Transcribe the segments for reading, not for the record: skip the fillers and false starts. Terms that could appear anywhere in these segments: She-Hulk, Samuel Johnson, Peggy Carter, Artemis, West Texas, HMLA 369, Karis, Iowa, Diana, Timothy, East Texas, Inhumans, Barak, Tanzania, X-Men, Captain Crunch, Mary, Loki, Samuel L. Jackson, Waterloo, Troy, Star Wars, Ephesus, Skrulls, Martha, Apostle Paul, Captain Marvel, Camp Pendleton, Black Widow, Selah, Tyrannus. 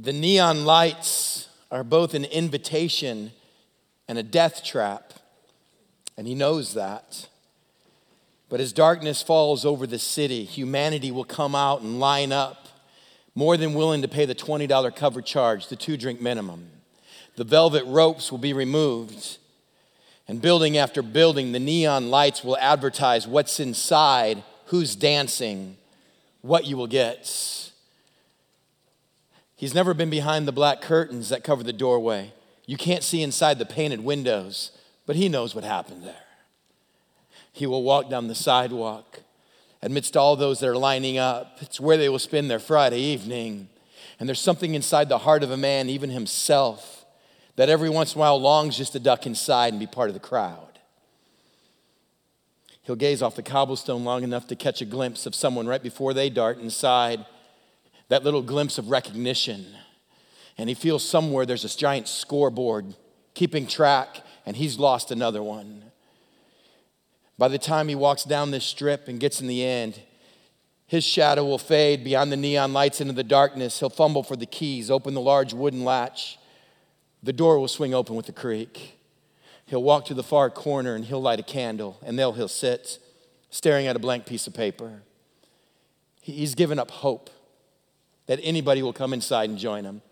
The neon lights are both an invitation and a death trap, and he knows that. But as darkness falls over the city, humanity will come out and line up, more than willing to pay the $20 cover charge, the two-drink minimum. The velvet ropes will be removed, and building after building, the neon lights will advertise what's inside, who's dancing, what you will get. He's never been behind the black curtains that cover the doorway. You can't see inside the painted windows, but he knows what happened there. He will walk down the sidewalk amidst all those that are lining up. It's where they will spend their Friday evening. And there's something inside the heart of a man, even himself, that every once in a while longs just to duck inside and be part of the crowd. He'll gaze off the cobblestone long enough to catch a glimpse of someone right before they dart inside, that little glimpse of recognition. And he feels somewhere there's this giant scoreboard keeping track, and he's lost another one. By the time he walks down this strip and gets in the end, his shadow will fade beyond the neon lights into the darkness. He'll fumble for the keys, open the large wooden latch. The door will swing open with a creak. He'll walk to the far corner and he'll light a candle, and there he'll sit, staring at a blank piece of paper. He's given up hope that anybody will come inside and join him.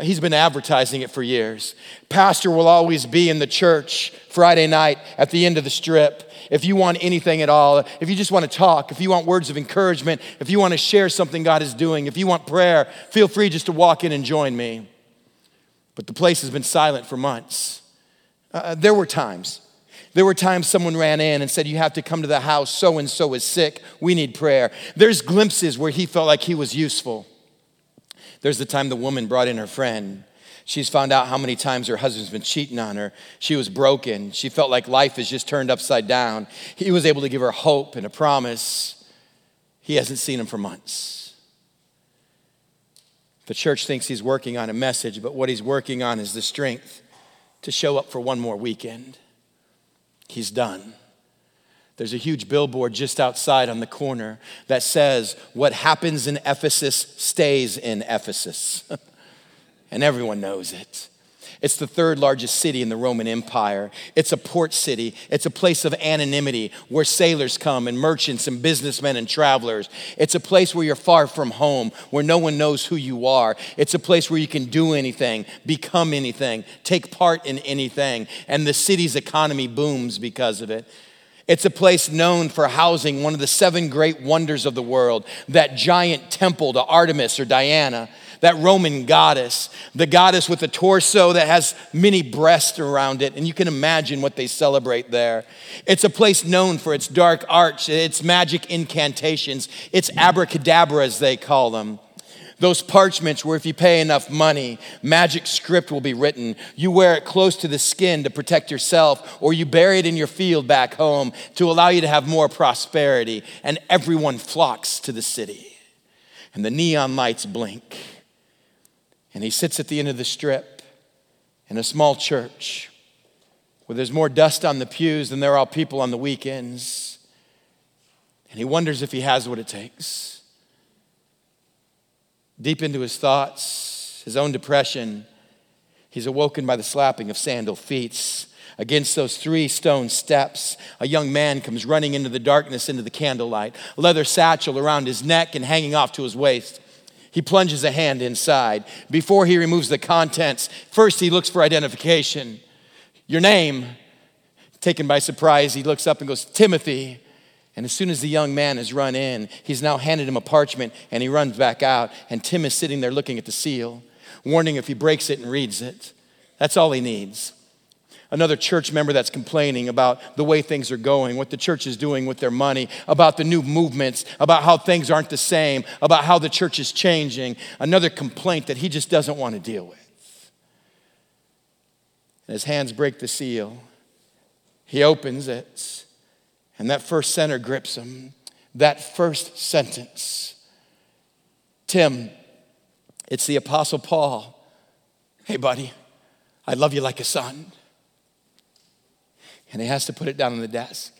He's been advertising it for years. Pastor will always be in the church Friday night at the end of the strip. If you want anything at all, if you just want to talk, if you want words of encouragement, if you want to share something God is doing, if you want prayer, feel free just to walk in and join me. But the place has been silent for months. There were times someone ran in and said, "You have to come to the house. So-and-so is sick. We need prayer." There's glimpses where he felt like he was useful. There's the time the woman brought in her friend. She's found out how many times her husband's been cheating on her. She was broken. She felt like life is just turned upside down. He was able to give her hope and a promise. He hasn't seen him for months. The church thinks he's working on a message, but what he's working on is the strength to show up for one more weekend. He's done. There's a huge billboard just outside on the corner that says, "What happens in Ephesus stays in Ephesus." And everyone knows it. It's the third largest city in the Roman Empire. It's a port city. It's a place of anonymity where sailors come and merchants and businessmen and travelers. It's a place where you're far from home, where no one knows who you are. It's a place where you can do anything, become anything, take part in anything. And the city's economy booms because of it. It's a place known for housing one of the 7 great wonders of the world, that giant temple to Artemis or Diana, that Roman goddess, the goddess with a torso that has many breasts around it, and you can imagine what they celebrate there. It's a place known for its dark arch, its magic incantations, its abracadabras, they call them. Those parchments where if you pay enough money, magic script will be written. You wear it close to the skin to protect yourself, or you bury it in your field back home to allow you to have more prosperity. And everyone flocks to the city. And the neon lights blink. And he sits at the end of the strip in a small church where there's more dust on the pews than there are people on the weekends. And he wonders if he has what it takes. Deep into his thoughts, his own depression, he's awoken by the slapping of sandal feet against those 3 stone steps. A young man comes running into the darkness, into the candlelight, a leather satchel around his neck and hanging off to his waist. He plunges a hand inside. Before he removes the contents, first he looks for identification. "Your name." Taken by surprise, he looks up and goes, "Timothy." And as soon as the young man has run in, he's now handed him a parchment, and he runs back out, and Tim is sitting there looking at the seal, warning if he breaks it and reads it. That's all he needs. Another church member that's complaining about the way things are going, what the church is doing with their money, about the new movements, about how things aren't the same, about how the church is changing. Another complaint that he just doesn't want to deal with. And his hands break the seal. He opens it. And that first center grips him. That first sentence. "Tim, it's the Apostle Paul. Hey, buddy, I love you like a son." And he has to put it down on the desk.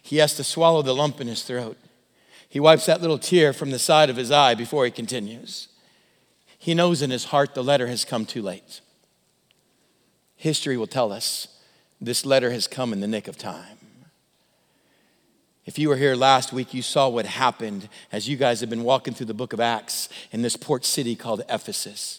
He has to swallow the lump in his throat. He wipes that little tear from the side of his eye before he continues. He knows in his heart the letter has come too late. History will tell us this letter has come in the nick of time. If you were here last week, you saw what happened as you guys have been walking through the book of Acts in this port city called Ephesus.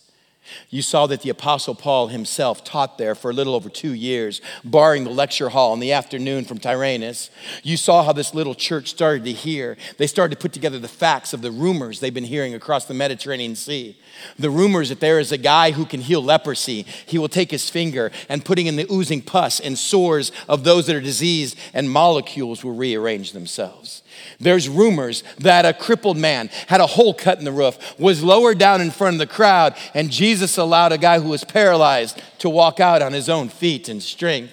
You saw that the Apostle Paul himself taught there for a little over 2 years, barring the lecture hall in the afternoon from Tyrannus. You saw how this little church started to hear. They started to put together the facts of the rumors they've been hearing across the Mediterranean Sea. The rumors that there is a guy who can heal leprosy. He will take his finger and putting in the oozing pus and sores of those that are diseased, and molecules will rearrange themselves. There's rumors that a crippled man had a hole cut in the roof, was lowered down in front of the crowd, and Jesus allowed a guy who was paralyzed to walk out on his own feet and strength.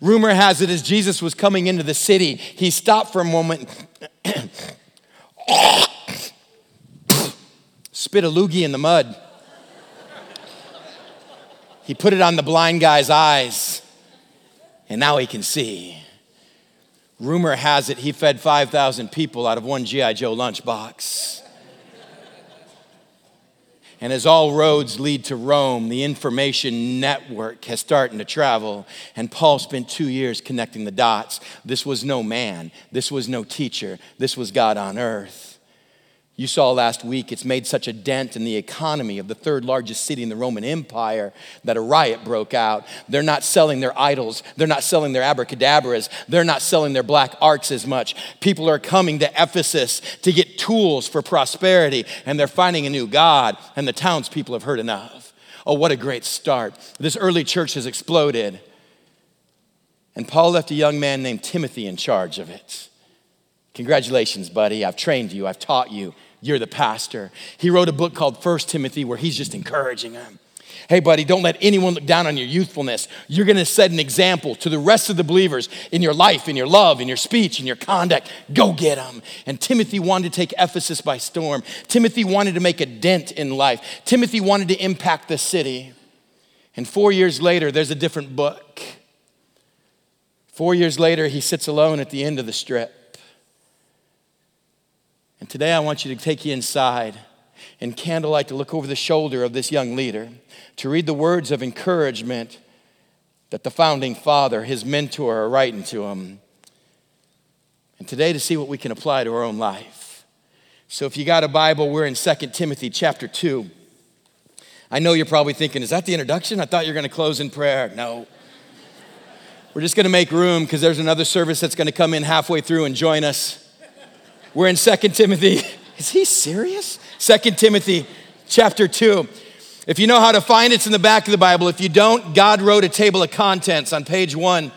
Rumor has it as Jesus was coming into the city, he stopped for a moment, spit a loogie in the mud. He put it on the blind guy's eyes, and now he can see. Rumor has it he fed 5,000 people out of one G.I. Joe lunchbox. And as all roads lead to Rome, the information network has started to travel. And Paul spent 2 years connecting the dots. This was no man. This was no teacher. This was God on earth. You saw last week it's made such a dent in the economy of the third largest city in the Roman Empire that a riot broke out. They're not selling their idols. They're not selling their abracadabras. They're not selling their black arts as much. People are coming to Ephesus to get tools for prosperity, and they're finding a new God, and the townspeople have heard enough. Oh, what a great start. This early church has exploded. And Paul left a young man named Timothy in charge of it. Congratulations, buddy. I've trained you. I've taught you. You're the pastor. He wrote a book called 1 Timothy where he's just encouraging him. Hey, buddy, don't let anyone look down on your youthfulness. You're going to set an example to the rest of the believers in your life, in your love, in your speech, in your conduct. Go get them. And Timothy wanted to take Ephesus by storm. Timothy wanted to make a dent in life. Timothy wanted to impact the city. And 4 years later, there's a different book. 4 years later, he sits alone at the end of the strip. And today I want you to take you inside in candlelight to look over the shoulder of this young leader, to read the words of encouragement that the founding father, his mentor, are writing to him. And today to see what we can apply to our own life. So if you got a Bible, we're in 2 Timothy chapter 2. I know you're probably thinking, is that the introduction? I thought you were going to close in prayer. No. We're just going to make room because there's another service that's going to come in halfway through and join us. We're in 2 Timothy. Is he serious? 2 Timothy chapter 2. If you know how to find it, it's in the back of the Bible. If you don't, God wrote a table of contents on page 1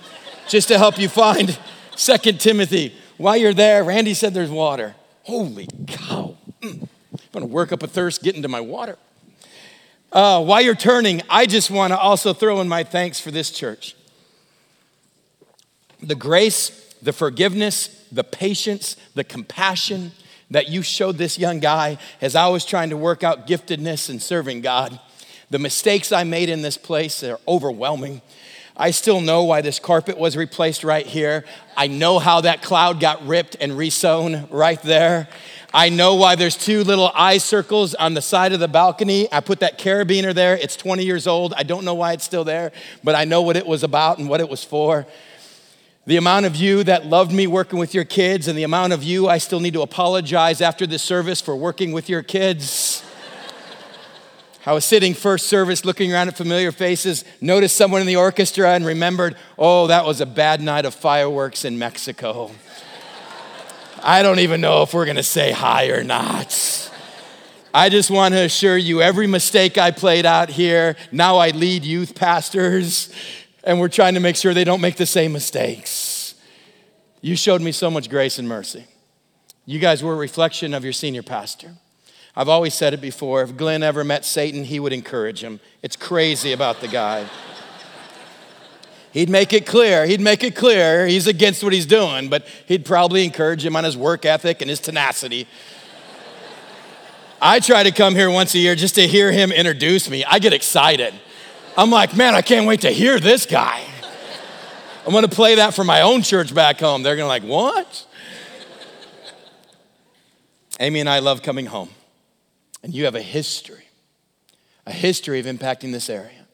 just to help you find 2 Timothy. While you're there, Randy said there's water. Holy cow. I'm going to work up a thirst getting to my water. While you're turning, I just want to also throw in my thanks for this church. The grace, the forgiveness, the patience, the compassion that you showed this young guy as I was trying to work out giftedness and serving God. The mistakes I made in this place are overwhelming. I still know why this carpet was replaced right here. I know how that cloud got ripped and resewn right there. I know why there's two little eye circles on the side of the balcony. I put that carabiner there. It's 20 years old. I don't know why it's still there, but I know what it was about and what it was for. The amount of you that loved me working with your kids, and the amount of you I still need to apologize after this service for working with your kids. I was sitting first service looking around at familiar faces, noticed someone in the orchestra and remembered, oh, that was a bad night of fireworks in Mexico. I don't even know if we're gonna say hi or not. I just want to assure you every mistake I played out here, now I lead youth pastors. And we're trying to make sure they don't make the same mistakes. You showed me so much grace and mercy. You guys were a reflection of your senior pastor. I've always said it before, if Glenn ever met Satan, he would encourage him. It's crazy about the guy. He'd make it clear he's against what he's doing, but he'd probably encourage him on his work ethic and his tenacity. I try to come here once a year just to hear him introduce me. I get excited. I'm like, man, I can't wait to hear this guy. I'm gonna play that for my own church back home. They're gonna like, what? Amy and I love coming home. And you have a history a history of impacting this area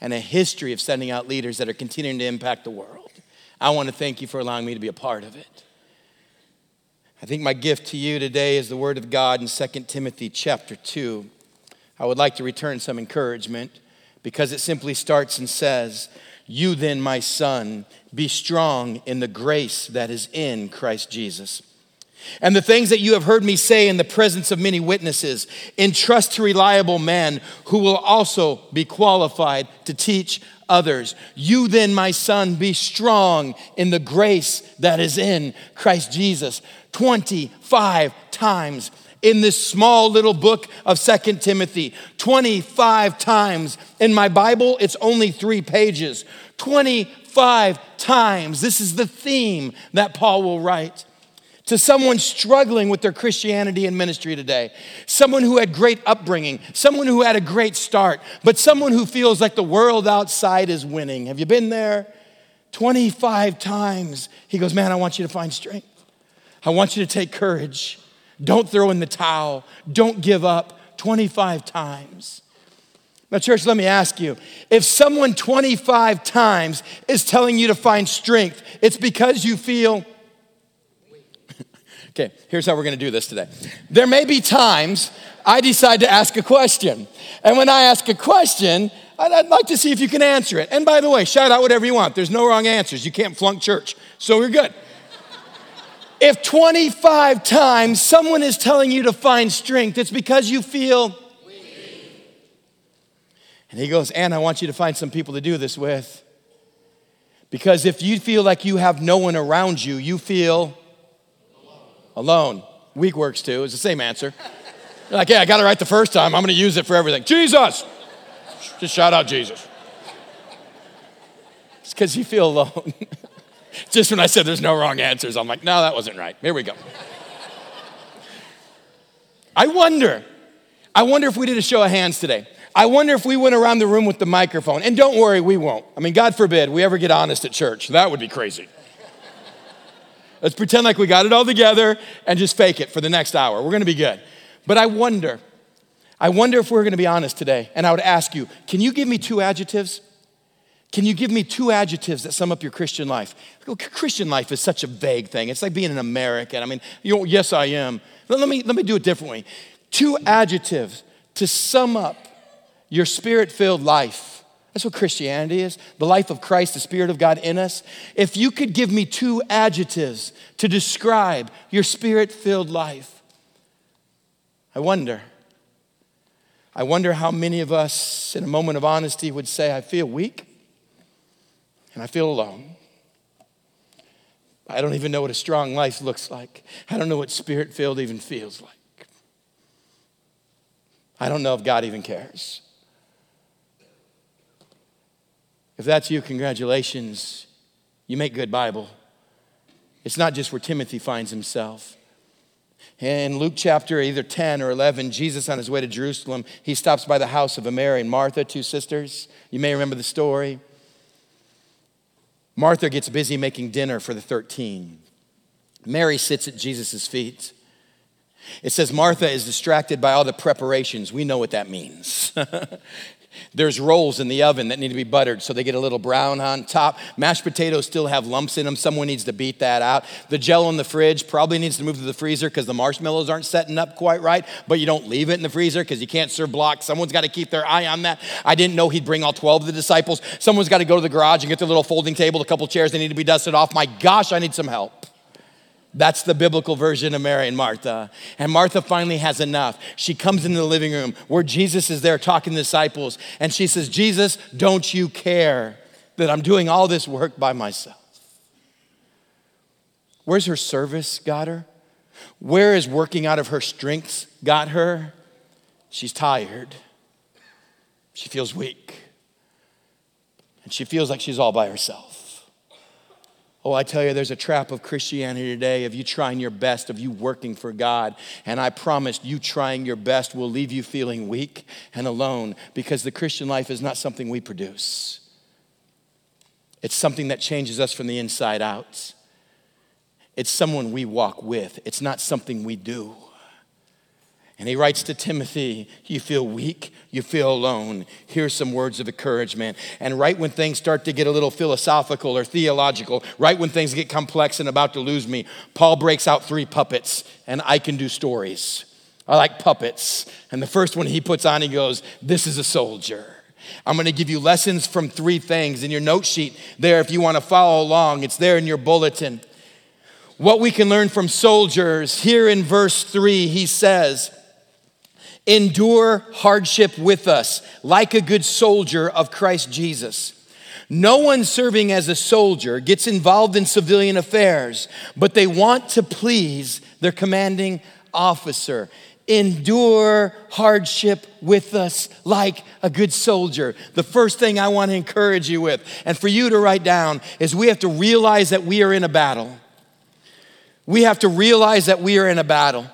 and a history of sending out leaders that are continuing to impact the world. I want to thank you for allowing me to be a part of it. I think my gift to you today is the word of God in 2 Timothy chapter 2. I would like to return some encouragement because it simply starts and says, "You then, my son, be strong in the grace that is in Christ Jesus. And the things that you have heard me say in the presence of many witnesses, entrust to reliable men who will also be qualified to teach others. You then, my son, be strong in the grace that is in Christ Jesus." 25 times in this small little book of 2 Timothy. 25 times. In my Bible, it's only 3 pages. 25 times. This is the theme that Paul will write to someone struggling with their Christianity and ministry today, someone who had great upbringing, someone who had a great start, but someone who feels like the world outside is winning. Have you been there? 25 times. He goes, man, I want you to find strength. I want you to take courage. Don't throw in the towel. Don't give up. 25 times. Now, church, let me ask you, if someone 25 times is telling you to find strength, it's because you feel... Okay, here's how we're going to do this today. There may be times I decide to ask a question. And when I ask a question, I'd like to see if you can answer it. And by the way, shout out whatever you want. There's no wrong answers. You can't flunk church. So we're good. If 25 times someone is telling you to find strength, it's because you feel weak. And he goes, and I want you to find some people to do this with. Because if you feel like you have no one around you, you feel alone. Weak works too. It's the same answer. You're like, yeah, I got it right the first time. I'm going to use it for everything. Jesus! Just shout out Jesus. It's because you feel alone. Just when I said there's no wrong answers, I'm like, no, that wasn't right. Here we go. I wonder if we did a show of hands today. I wonder if we went around the room with the microphone. And don't worry, we won't. I mean, God forbid we ever get honest at church. That would be crazy. Let's pretend like we got it all together and just fake it for the next hour. We're going to be good. But I wonder if we're going to be honest today. And I would ask you, can you give me 2 adjectives? Can you give me 2 adjectives that sum up your Christian life? Christian life is such a vague thing. It's like being an American. I mean, yes, I am. Let me do it differently. 2 adjectives to sum up your spirit-filled life. That's what Christianity is, the life of Christ, the Spirit of God in us. If you could give me 2 adjectives to describe your spirit-filled life, I wonder how many of us in a moment of honesty would say, I feel weak and I feel alone. I don't even know what a strong life looks like. I don't know what spirit-filled even feels like. I don't know if God even cares. If that's you, congratulations. You make good Bible. It's not just where Timothy finds himself. In Luke chapter either 10 or 11, Jesus on his way to Jerusalem, he stops by the house of Mary and Martha, 2 sisters. You may remember the story. Martha gets busy making dinner for the 13. Mary sits at Jesus' feet. It says Martha is distracted by all the preparations. We know what that means. There's rolls in the oven that need to be buttered so they get a little brown on top. Mashed potatoes still have lumps in them. Someone needs to beat that out. The Jell-O in the fridge probably needs to move to the freezer because the marshmallows aren't setting up quite right, but you don't leave it in the freezer because you can't serve blocks. Someone's got to keep their eye on that. I didn't know he'd bring all 12 of the disciples. Someone's got to go to the garage and get the little folding table, a couple chairs. They need to be dusted off. My gosh, I need some help. That's the biblical version of Mary and Martha. And Martha finally has enough. She comes into the living room where Jesus is there talking to the disciples. And she says, Jesus, don't you care that I'm doing all this work by myself? Where's her service got her? Where is working out of her strengths got her? She's tired. She feels weak. And she feels like she's all by herself. Oh, I tell you, there's a trap of Christianity today of you trying your best, of you working for God. And I promise you trying your best will leave you feeling weak and alone because the Christian life is not something we produce. It's something that changes us from the inside out. It's someone we walk with. It's not something we do. And he writes to Timothy, you feel weak, you feel alone. Here's some words of encouragement. And right when things start to get a little philosophical or theological, right when things get complex and about to lose me, Paul breaks out three puppets, and I can do stories. I like puppets. And the first one he puts on, he goes, this is a soldier. I'm going to give you lessons from three things in your note sheet there if you want to follow along. It's there in your bulletin. What we can learn from soldiers, here in verse 3, he says, endure hardship with us like a good soldier of Christ Jesus. No one serving as a soldier gets involved in civilian affairs, but they want to please their commanding officer. Endure hardship with us like a good soldier. The first thing I want to encourage you with, and for you to write down, is we have to realize that we are in a battle. We have to realize that we are in a battle.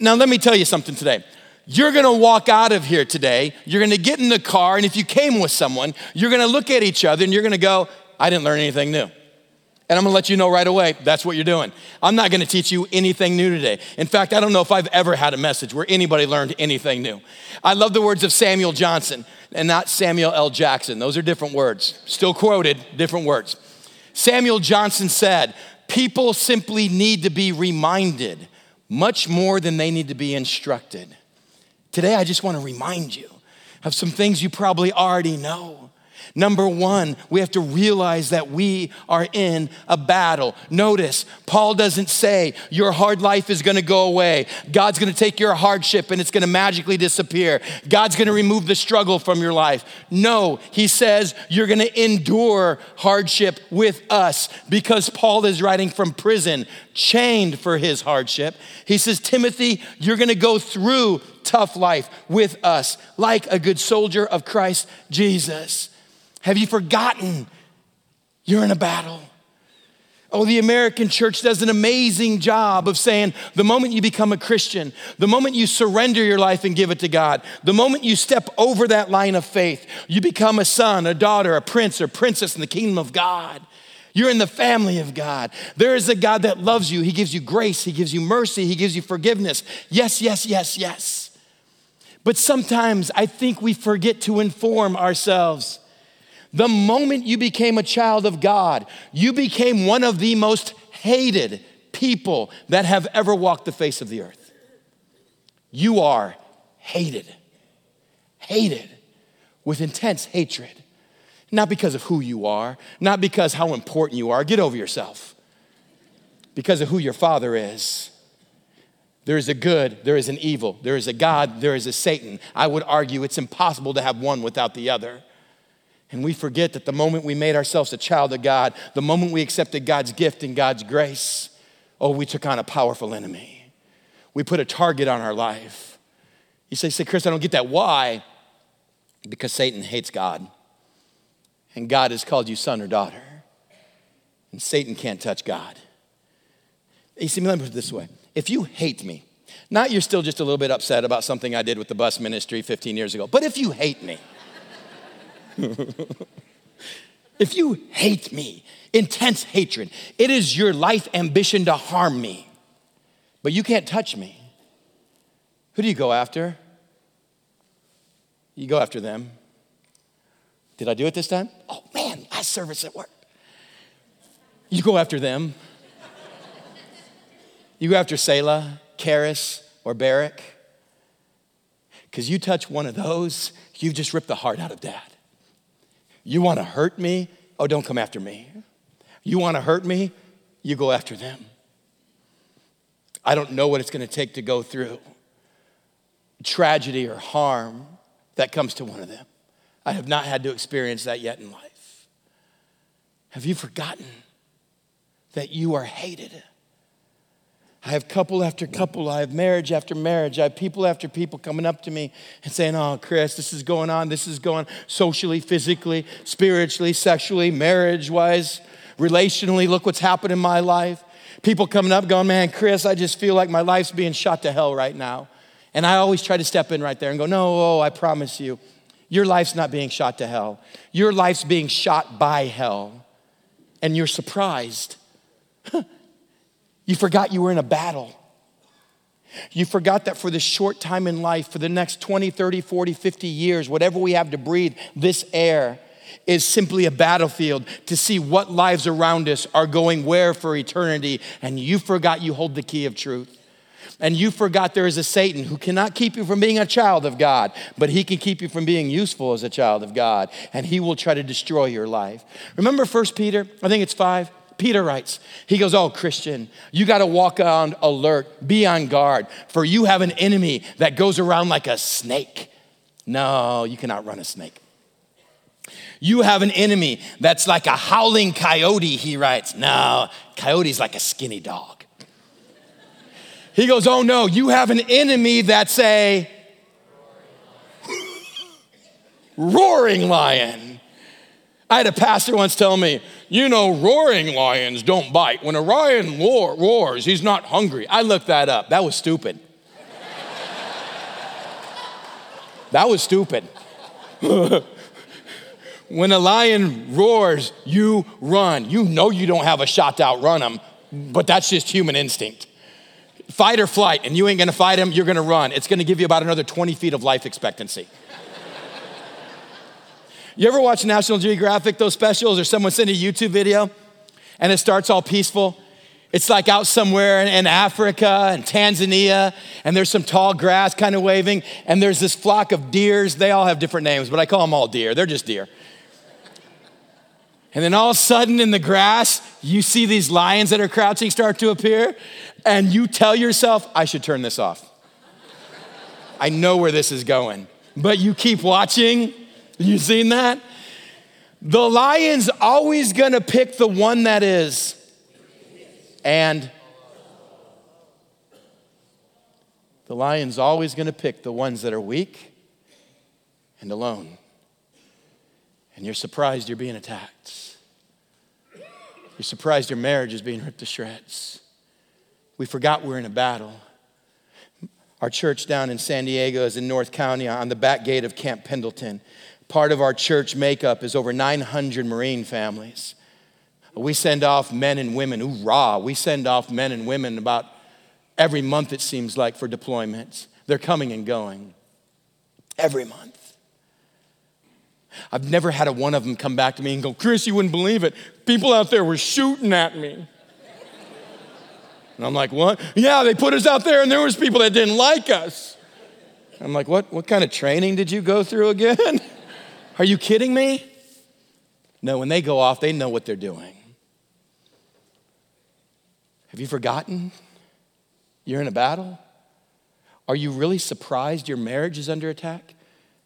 Now let me tell you something today. You're going to walk out of here today. You're going to get in the car, and if you came with someone, you're going to look at each other, and you're going to go, I didn't learn anything new. And I'm going to let you know right away, that's what you're doing. I'm not going to teach you anything new today. In fact, I don't know if I've ever had a message where anybody learned anything new. I love the words of Samuel Johnson and not Samuel L. Jackson. Those are different words. Still quoted, different words. Samuel Johnson said, people simply need to be reminded much more than they need to be instructed. Today, I just want to remind you of some things you probably already know. Number one, we have to realize that we are in a battle. Notice, Paul doesn't say your hard life is going to go away. God's going to take your hardship and it's going to magically disappear. God's going to remove the struggle from your life. No, he says you're going to endure hardship with us, because Paul is writing from prison, chained for his hardship. He says, Timothy, you're going to go through tough life with us like a good soldier of Christ Jesus. Have you forgotten you're in a battle? Oh, the American church does an amazing job of saying the moment you become a Christian, the moment you surrender your life and give it to God, the moment you step over that line of faith, you become a son, a daughter, a prince or princess in the kingdom of God. You're in the family of God. There is a God that loves you. He gives you grace. He gives you mercy. He gives you forgiveness. Yes, yes, yes, yes. But sometimes I think we forget to inform ourselves. The moment you became a child of God, you became one of the most hated people that have ever walked the face of the earth. You are hated. Hated with intense hatred. Not because of who you are, not because how important you are. Get over yourself. Because of who your father is. There is a good, there is an evil. There is a God, there is a Satan. I would argue it's impossible to have one without the other. And we forget that the moment we made ourselves a child of God, the moment we accepted God's gift and God's grace, oh, we took on a powerful enemy. We put a target on our life. You say, Chris, I don't get that. Why? Because Satan hates God. And God has called you son or daughter. And Satan can't touch God. You see, let me put it this way. If you hate me, not you're still just a little bit upset about something I did with the bus ministry 15 years ago, but if you hate me, if you hate me, intense hatred, it is your life ambition to harm me, but you can't touch me. Who do you go after? You go after them. Did I do it this time? Oh man, I service at work. You go after them. You go after Selah, Karis, or Barak, because you touch one of those, you've just ripped the heart out of dad. You want to hurt me? Oh, don't come after me. You want to hurt me? You go after them. I don't know what it's going to take to go through tragedy or harm that comes to one of them. I have not had to experience that yet in life. Have you forgotten that you are hated? I have couple after couple. I have marriage after marriage. I have people after people coming up to me and saying, oh, Chris, this is going on. This is going on socially, physically, spiritually, sexually, marriage-wise, relationally. Look what's happened in my life. People coming up going, man, Chris, I just feel like my life's being shot to hell right now. And I always try to step in right there and go, no, I promise you, your life's not being shot to hell. Your life's being shot by hell. And you're surprised. You forgot you were in a battle. You forgot that for this short time in life, for the next 20, 30, 40, 50 years, whatever we have to breathe, this air is simply a battlefield to see what lives around us are going where for eternity. And you forgot you hold the key of truth. And you forgot there is a Satan who cannot keep you from being a child of God, but he can keep you from being useful as a child of God, and he will try to destroy your life. Remember 1 Peter, I think it's 5? Peter writes, he goes, oh, Christian, you got to walk on alert, be on guard, for you have an enemy that goes around like a snake. No, you cannot run a snake. You have an enemy that's like a howling coyote, he writes. No, coyote's like a skinny dog. He goes, oh no, you have an enemy that's a roaring lion. I had a pastor once tell me, you know, roaring lions don't bite. When a lion roars, he's not hungry. I looked that up. That was stupid. That was stupid. When a lion roars, you run. You know you don't have a shot to outrun him, but that's just human instinct. Fight or flight, and you ain't gonna fight him, you're gonna run. It's gonna give you about another 20 feet of life expectancy. You ever watch National Geographic, those specials, or someone send a YouTube video, and it starts all peaceful? It's like out somewhere in Africa and Tanzania, and there's some tall grass kind of waving, and there's this flock of deers. They all have different names, but I call them all deer. They're just deer. And then all of a sudden in the grass, you see these lions that are crouching start to appear, and you tell yourself, I should turn this off. I know where this is going, but you keep watching. You seen that? The lion's always gonna pick the one that is. And the lion's always gonna pick the ones that are weak and alone. And you're surprised you're being attacked. You're surprised your marriage is being ripped to shreds. We forgot we're in a battle. Our church down in San Diego is in North County on the back gate of Camp Pendleton. Part of our church makeup is over 900 Marine families. We send off men and women, hoorah. We send off men and women about every month, it seems like, for deployments. They're coming and going every month. I've never had one of them come back to me and go, Chris, you wouldn't believe it. People out there were shooting at me. And I'm like, what? Yeah, they put us out there and there was people that didn't like us. I'm like, what kind of training did you go through again? Are you kidding me? No, when they go off, they know what they're doing. Have you forgotten? You're in a battle? Are you really surprised your marriage is under attack?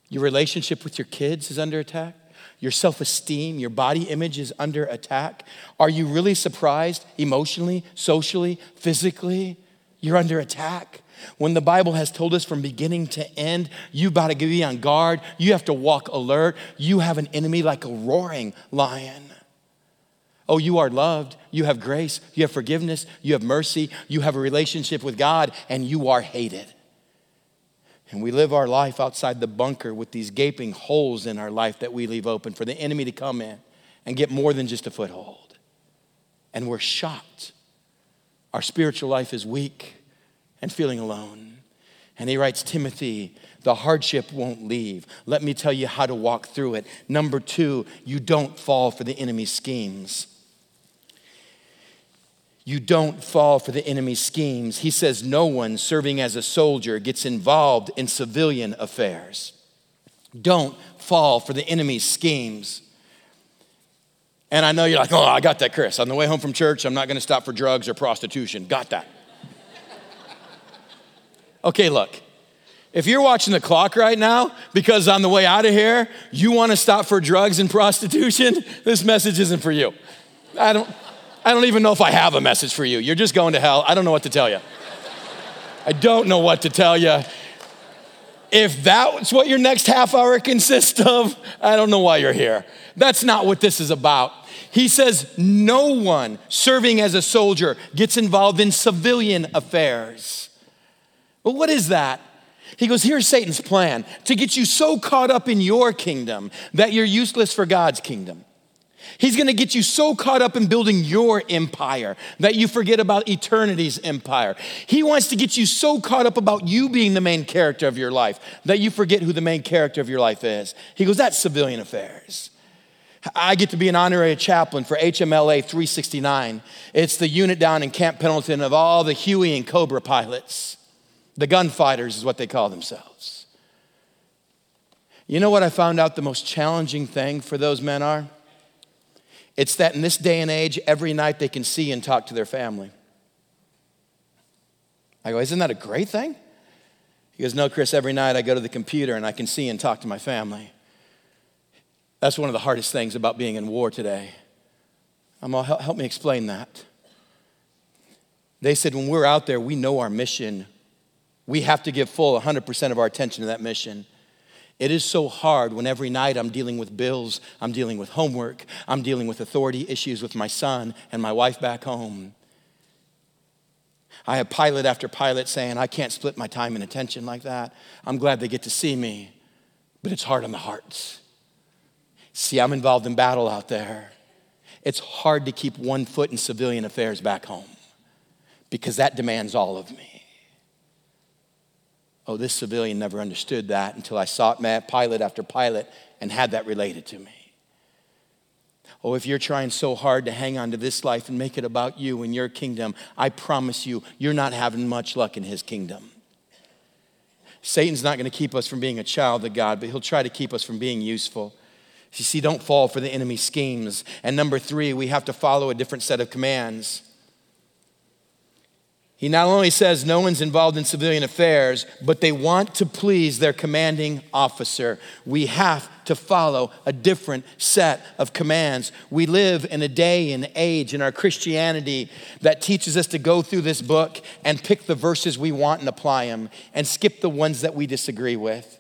Your relationship with your kids is under attack. Your self-esteem, your body image is under attack. Are you really surprised emotionally, socially, physically? You're under attack. When the Bible has told us from beginning to end, you got to be on guard. You have to walk alert. You have an enemy like a roaring lion. Oh, you are loved. You have grace. You have forgiveness. You have mercy. You have a relationship with God, and you are hated. And we live our life outside the bunker with these gaping holes in our life that we leave open for the enemy to come in and get more than just a foothold. And we're shocked. Our spiritual life is weak and feeling alone. And he writes, Timothy, the hardship won't leave. Let me tell you how to walk through it. Number two, you don't fall for the enemy's schemes. You don't fall for the enemy's schemes. He says no one serving as a soldier gets involved in civilian affairs. Don't fall for the enemy's schemes. And I know you're like, oh, I got that, Chris. On the way home from church, I'm not gonna stop for drugs or prostitution. Got that. Okay, look. If you're watching the clock right now, because on the way out of here, you wanna stop for drugs and prostitution, this message isn't for you. I don't even know if I have a message for you. You're just going to hell. I don't know what to tell you. I don't know what to tell you. If that's what your next half hour consists of, I don't know why you're here. That's not what this is about. He says no one serving as a soldier gets involved in civilian affairs. Well, what is that? He goes, here's Satan's plan, to get you so caught up in your kingdom that you're useless for God's kingdom. He's going to get you so caught up in building your empire that you forget about eternity's empire. He wants to get you so caught up about you being the main character of your life that you forget who the main character of your life is. He goes, that's civilian affairs. I get to be an honorary chaplain for HMLA 369. It's the unit down in Camp Pendleton of all the Huey and Cobra pilots. The gunfighters is what they call themselves. You know what I found out the most challenging thing for those men are? It's that in this day and age, every night they can see and talk to their family. I go, isn't that a great thing? He goes, no, Chris, every night I go to the computer and I can see and talk to my family. That's one of the hardest things about being in war today. I'm all, help me explain that. They said when we're out there, we know our mission. We have to give full 100% of our attention to that mission. It is so hard when every night I'm dealing with bills, I'm dealing with homework, I'm dealing with authority issues with my son and my wife back home. I have pilot after pilot saying, I can't split my time and attention like that. I'm glad they get to see me, but it's hard on the hearts. See, I'm involved in battle out there. It's hard to keep one foot in civilian affairs back home because that demands all of me. Oh, this civilian never understood that until I sought pilot after pilot and had that related to me. Oh, if you're trying so hard to hang on to this life and make it about you and your kingdom, I promise you, you're not having much luck in his kingdom. Satan's not going to keep us from being a child of God, but he'll try to keep us from being useful. You see, don't fall for the enemy's schemes. And number three, we have to follow a different set of commands. He not only says no one's involved in civilian affairs, but they want to please their commanding officer. We have to follow a different set of commands. We live in a day and age in our Christianity that teaches us to go through this book and pick the verses we want and apply them and skip the ones that we disagree with.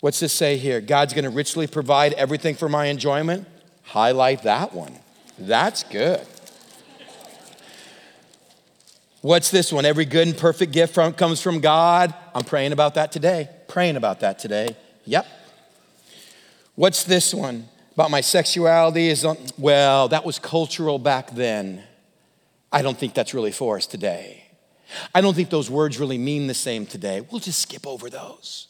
What's this say here? God's going to richly provide everything for my enjoyment. Highlight that one. That's good. What's this one? Every good and perfect gift comes from God. I'm praying about that today. Praying about that today. Yep. What's this one? About my sexuality is, well, that was cultural back then. I don't think that's really for us today. I don't think those words really mean the same today. We'll just skip over those.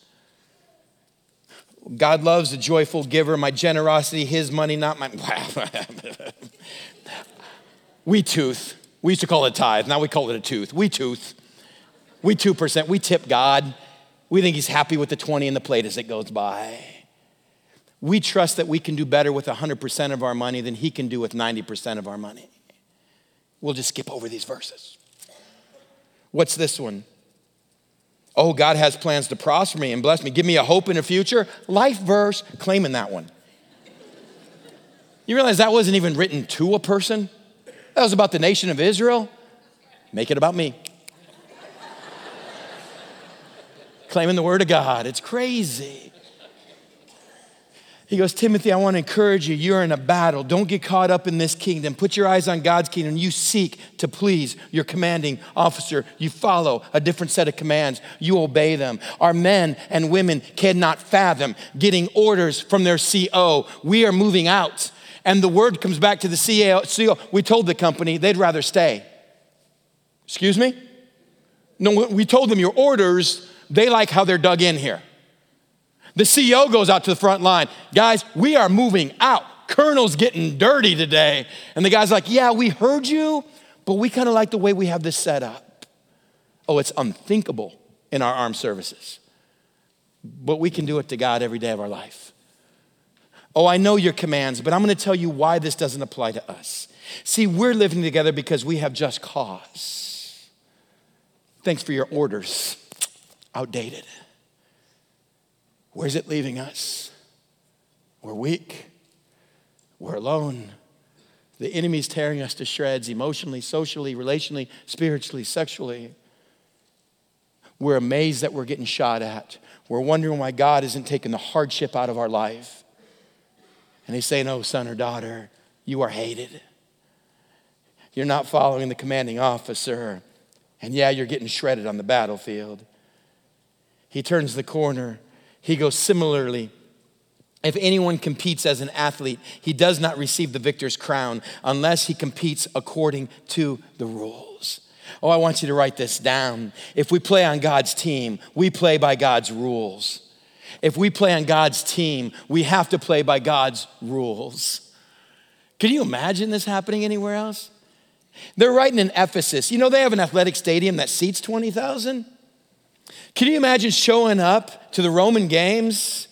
God loves a joyful giver. My generosity, his money, not mine. We tooth. We used to call it a tithe. Now we call it a tooth. We tooth. We 2%. We tip God. We think he's happy with the 20 in the plate as it goes by. We trust that we can do better with 100% of our money than he can do with 90% of our money. We'll just skip over these verses. What's this one? Oh, God has plans to prosper me and bless me. Give me a hope in the future. Life verse, claiming that one. You realize that wasn't even written to a person? That was about the nation of Israel. Make it about me. Claiming the word of God. It's crazy. He goes, Timothy, I want to encourage you. You're in a battle. Don't get caught up in this kingdom. Put your eyes on God's kingdom. You seek to please your commanding officer. You follow a different set of commands. You obey them. Our men and women cannot fathom getting orders from their CO. We are moving out. And the word comes back to the CEO. We told the company they'd rather stay. Excuse me? No, we told them your orders, they like how they're dug in here. The CEO goes out to the front line. Guys, we are moving out. Colonel's getting dirty today. And the guy's like, yeah, we heard you, but we kind of like the way we have this set up. Oh, it's unthinkable in our armed services. But we can do it to God every day of our life. Oh, I know your commands, but I'm going to tell you why this doesn't apply to us. See, we're living together because we have just cause. Thanks for your orders. Outdated. Where's it leaving us? We're weak. We're alone. The enemy's tearing us to shreds emotionally, socially, relationally, spiritually, sexually. We're amazed that we're getting shot at. We're wondering why God isn't taking the hardship out of our life. And he's saying, oh, son or daughter, you are hated. You're not following the commanding officer. And yeah, you're getting shredded on the battlefield. He turns the corner. He goes, similarly, If anyone competes as an athlete, he does not receive the victor's crown unless he competes according to the rules. Oh, I want you to write this down. If we play on God's team, we play by God's rules. If we play on God's team, we have to play by God's rules. Can you imagine this happening anywhere else? They're writing in Ephesus. You know, they have an athletic stadium that seats 20,000. Can you imagine showing up to the Roman games?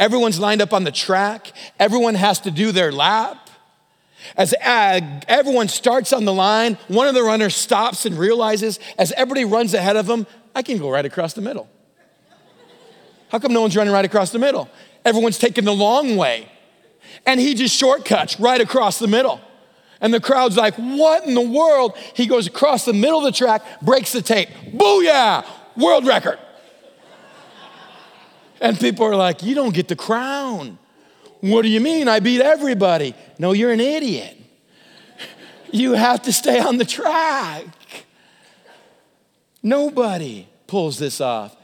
Everyone's lined up on the track. Everyone has to do their lap. As everyone starts on the line, one of the runners stops and realizes, as everybody runs ahead of them, I can go right across the middle. How come no one's running right across the middle? Everyone's taking the long way. And he just shortcuts right across the middle. And the crowd's like, what in the world? He goes across the middle of the track, breaks the tape. Booyah! World record. And people are like, you don't get the crown. What do you mean? I beat everybody. No, you're an idiot. You have to stay on the track. Nobody pulls this off.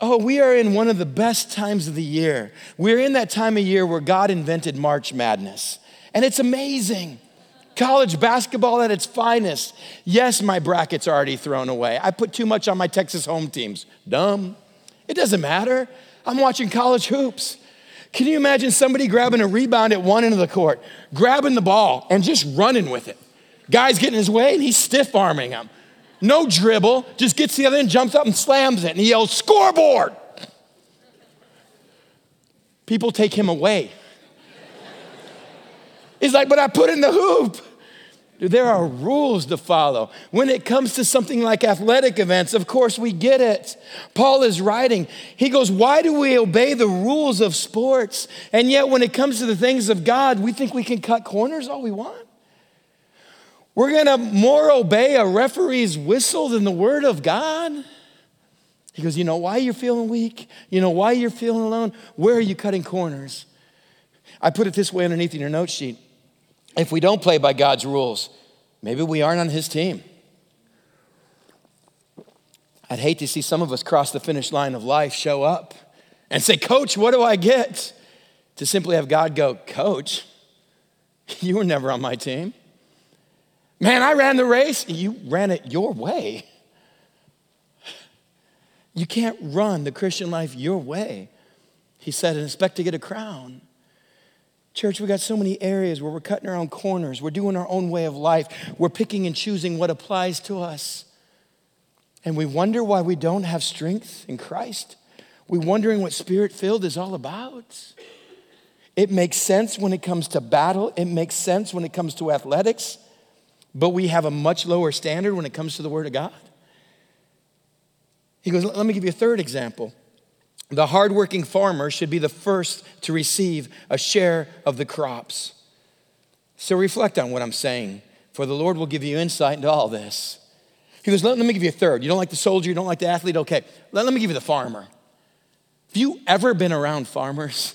Oh, we are in one of the best times of the year. We're in that time of year where God invented March Madness. And it's amazing. College basketball at its finest. Yes, my bracket's already thrown away. I put too much on my Texas home teams. Dumb. It doesn't matter. I'm watching college hoops. Can you imagine somebody grabbing a rebound at one end of the court, grabbing the ball and just running with it? Guy's getting his way and he's stiff-arming him. No dribble, just gets the other end, jumps up and slams it and he yells, scoreboard! People take him away. He's like, but I put in the hoop. Dude, there are rules to follow. When it comes to something like athletic events, of course we get it. Paul is writing. He goes, why do we obey the rules of sports? And yet when it comes to the things of God, we think we can cut corners all we want. We're going to more obey a referee's whistle than the word of God. He goes, you know why you're feeling weak? You know why you're feeling alone? Where are you cutting corners? I put it this way underneath in your note sheet. If we don't play by God's rules, maybe we aren't on his team. I'd hate to see some of us cross the finish line of life, show up, and say, coach, what do I get? To simply have God go, coach, you were never on my team. Man, I ran the race. You ran it your way. You can't run the Christian life your way. He said, and expect to get a crown. Church, we got so many areas where we're cutting our own corners. We're doing our own way of life. We're picking and choosing what applies to us. And we wonder why we don't have strength in Christ. We're wondering what spirit-filled is all about. It makes sense when it comes to battle. It makes sense when it comes to athletics. But we have a much lower standard when it comes to the Word of God. He goes, let me give you a third example. The hardworking farmer should be the first to receive a share of the crops. So reflect on what I'm saying, for the Lord will give you insight into all this. He goes, let me give you a third. You don't like the soldier, you don't like the athlete, okay. Let me give you the farmer. Have you ever been around farmers?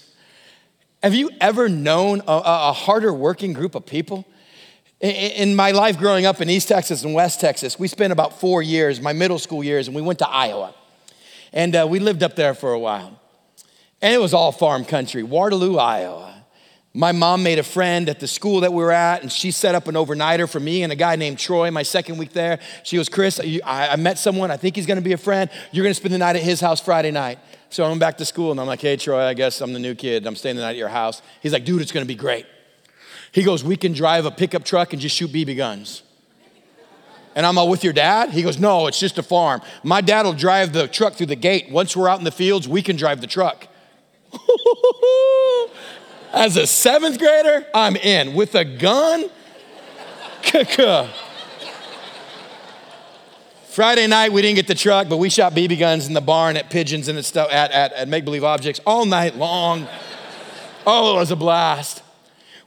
Have you ever known a harder working group of people? In my life growing up in East Texas and West Texas, we spent about 4 years, my middle school years, and we went to Iowa. And we lived up there for a while. And it was all farm country, Waterloo, Iowa. My mom made a friend at the school that we were at, and she set up an overnighter for me and a guy named Troy my second week there. She goes, Chris, I met someone. I think he's going to be a friend. You're going to spend the night at his house Friday night. So I went back to school, and I'm like, hey, Troy, I guess I'm the new kid. I'm staying the night at your house. He's like, dude, it's going to be great. He goes, we can drive a pickup truck and just shoot BB guns. And I'm all, with your dad? He goes, no, it's just a farm. My dad will drive the truck through the gate. Once we're out in the fields, we can drive the truck. As a seventh grader, I'm in. With a gun? Friday night, we didn't get the truck, but we shot BB guns in the barn at pigeons and stuff at make-believe objects all night long. Oh, it was a blast.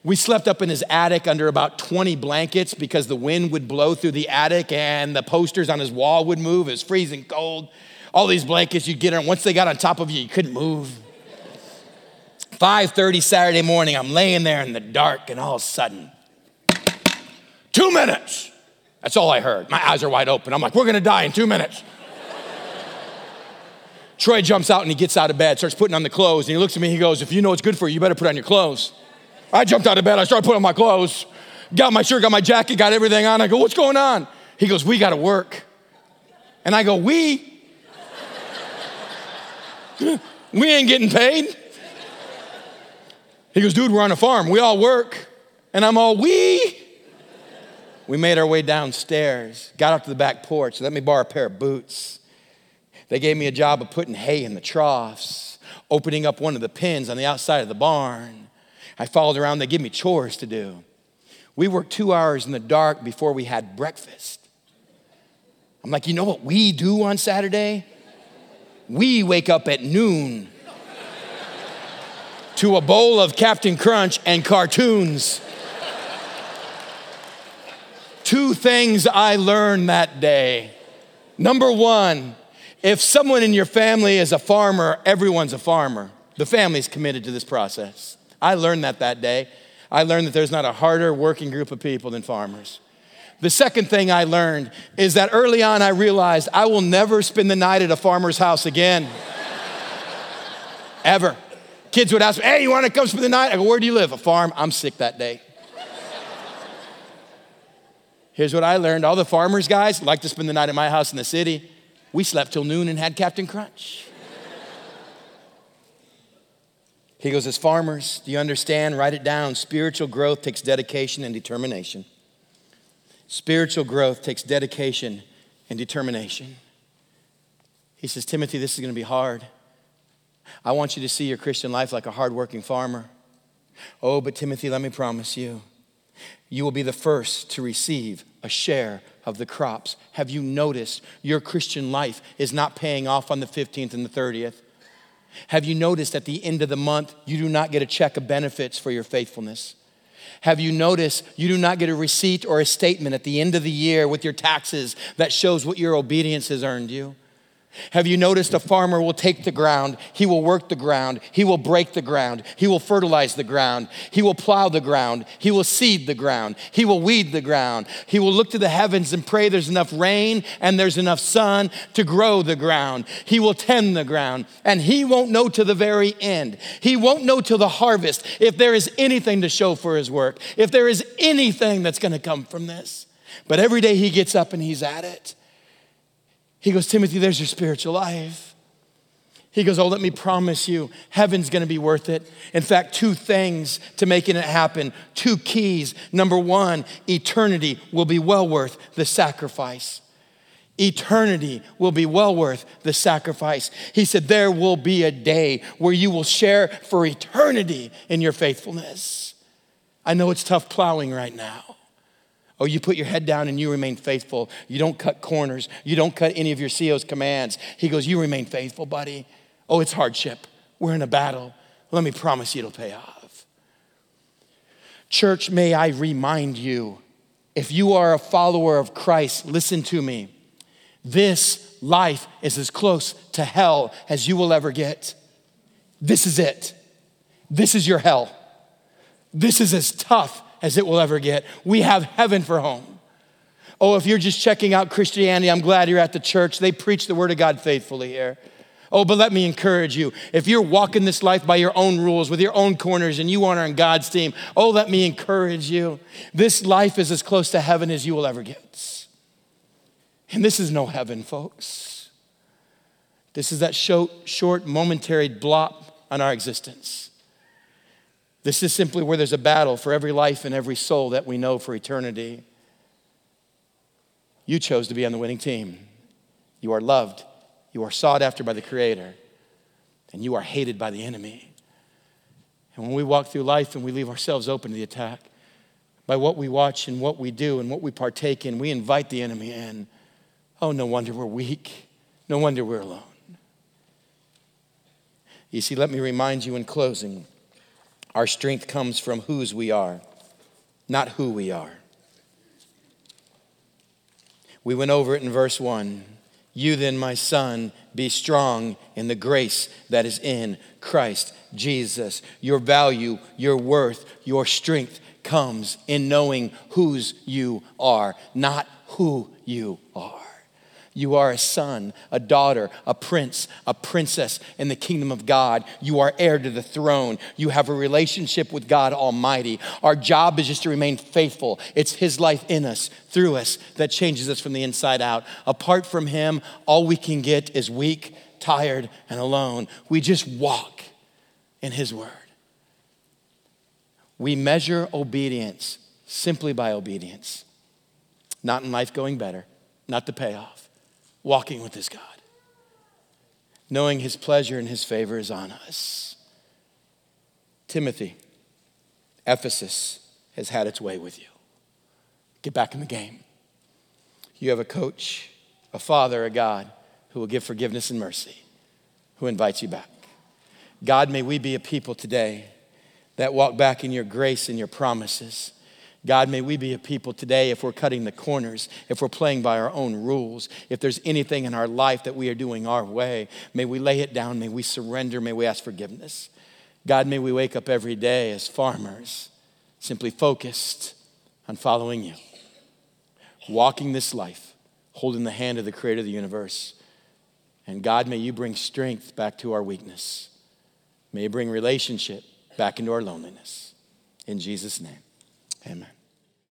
We slept up in his attic under about 20 blankets because the wind would blow through the attic and the posters on his wall would move. It was freezing cold. All these blankets you'd get on. Once they got on top of you, you couldn't move. 5:30 Saturday morning, I'm laying there in the dark and all of a sudden, 2 minutes. That's all I heard. My eyes are wide open. I'm like, we're going to die in 2 minutes. Troy jumps out and he gets out of bed, starts putting on the clothes, and he looks at me and he goes, if you know what's good for you, you better put on your clothes. I jumped out of bed, I started putting on my clothes, got my shirt, got my jacket, got everything on. I go, what's going on? He goes, we gotta work. And I go, we ain't getting paid. He goes, dude, we're on a farm, we all work. And I'm all, We made our way downstairs, got up to the back porch, let me borrow a pair of boots. They gave me a job of putting hay in the troughs, opening up one of the pens on the outside of the barn. I followed around, they gave me chores to do. We worked 2 hours in the dark before we had breakfast. I'm like, you know what we do on Saturday? We wake up at noon to a bowl of Captain Crunch and cartoons. Two things I learned that day. Number one, if someone in your family is a farmer, everyone's a farmer. The family's committed to this process. I learned that day. I learned that there's not a harder working group of people than farmers. The second thing I learned is that early on I realized I will never spend the night at a farmer's house again. Ever. Kids would ask me, hey, you wanna come spend the night? I go, where do you live? A farm. I'm sick that day. Here's what I learned. All the farmers guys like to spend the night at my house in the city. We slept till noon and had Captain Crunch. He goes, as farmers, do you understand? Write it down. Spiritual growth takes dedication and determination. Spiritual growth takes dedication and determination. He says, Timothy, this is going to be hard. I want you to see your Christian life like a hardworking farmer. Oh, but Timothy, let me promise you, you will be the first to receive a share of the crops. Have you noticed your Christian life is not paying off on the 15th and the 30th? Have you noticed at the end of the month, you do not get a check of benefits for your faithfulness? Have you noticed you do not get a receipt or a statement at the end of the year with your taxes that shows what your obedience has earned you? Have you noticed a farmer will take the ground, he will work the ground, he will break the ground, he will fertilize the ground, he will plow the ground, he will seed the ground, he will weed the ground, he will look to the heavens and pray there's enough rain and there's enough sun to grow the ground, he will tend the ground, and he won't know to the very end, he won't know till the harvest if there is anything to show for his work, if there is anything that's gonna come from this. But every day he gets up and he's at it. He goes, Timothy, there's your spiritual life. He goes, oh, let me promise you, heaven's gonna be worth it. In fact, two things to making it happen, two keys. Number one, eternity will be well worth the sacrifice. Eternity will be well worth the sacrifice. He said, there will be a day where you will share for eternity in your faithfulness. I know it's tough plowing right now. Oh, you put your head down and you remain faithful. You don't cut corners. You don't cut any of your CO's commands. He goes, you remain faithful, buddy. Oh, it's hardship. We're in a battle. Let me promise you it'll pay off. Church, may I remind you, if you are a follower of Christ, listen to me. This life is as close to hell as you will ever get. This is it. This is your hell. This is as tough as it will ever get. We have heaven for home. Oh, if you're just checking out Christianity, I'm glad you're at the church. They preach the word of God faithfully here. Oh, but let me encourage you. If you're walking this life by your own rules, with your own corners, and you aren't on God's team, oh, let me encourage you. This life is as close to heaven as you will ever get. And this is no heaven, folks. This is that short, momentary blop on our existence. This is simply where there's a battle for every life and every soul that we know for eternity. You chose to be on the winning team. You are loved. You are sought after by the Creator. And you are hated by the enemy. And when we walk through life and we leave ourselves open to the attack, by what we watch and what we do and what we partake in, we invite the enemy in. Oh, no wonder we're weak. No wonder we're alone. You see, let me remind you in closing, our strength comes from whose we are, not who we are. We went over it in verse 1. You then, my son, be strong in the grace that is in Christ Jesus. Your value, your worth, your strength comes in knowing whose you are, not who you are. You are a son, a daughter, a prince, a princess in the kingdom of God. You are heir to the throne. You have a relationship with God Almighty. Our job is just to remain faithful. It's his life in us, through us, that changes us from the inside out. Apart from him, all we can get is weak, tired, and alone. We just walk in his word. We measure obedience simply by obedience. Not in life going better, not the payoff. Walking with his God. Knowing his pleasure and his favor is on us. Timothy, Ephesus has had its way with you. Get back in the game. You have a coach, a father, a God who will give forgiveness and mercy, who invites you back. God, may we be a people today that walk back in your grace and your promises. God, may we be a people today, if we're cutting the corners, if we're playing by our own rules, if there's anything in our life that we are doing our way, may we lay it down, may we surrender, may we ask forgiveness. God, may we wake up every day as farmers, simply focused on following you, walking this life, holding the hand of the creator of the universe. And God, may you bring strength back to our weakness. May you bring relationship back into our loneliness. In Jesus' name. Amen.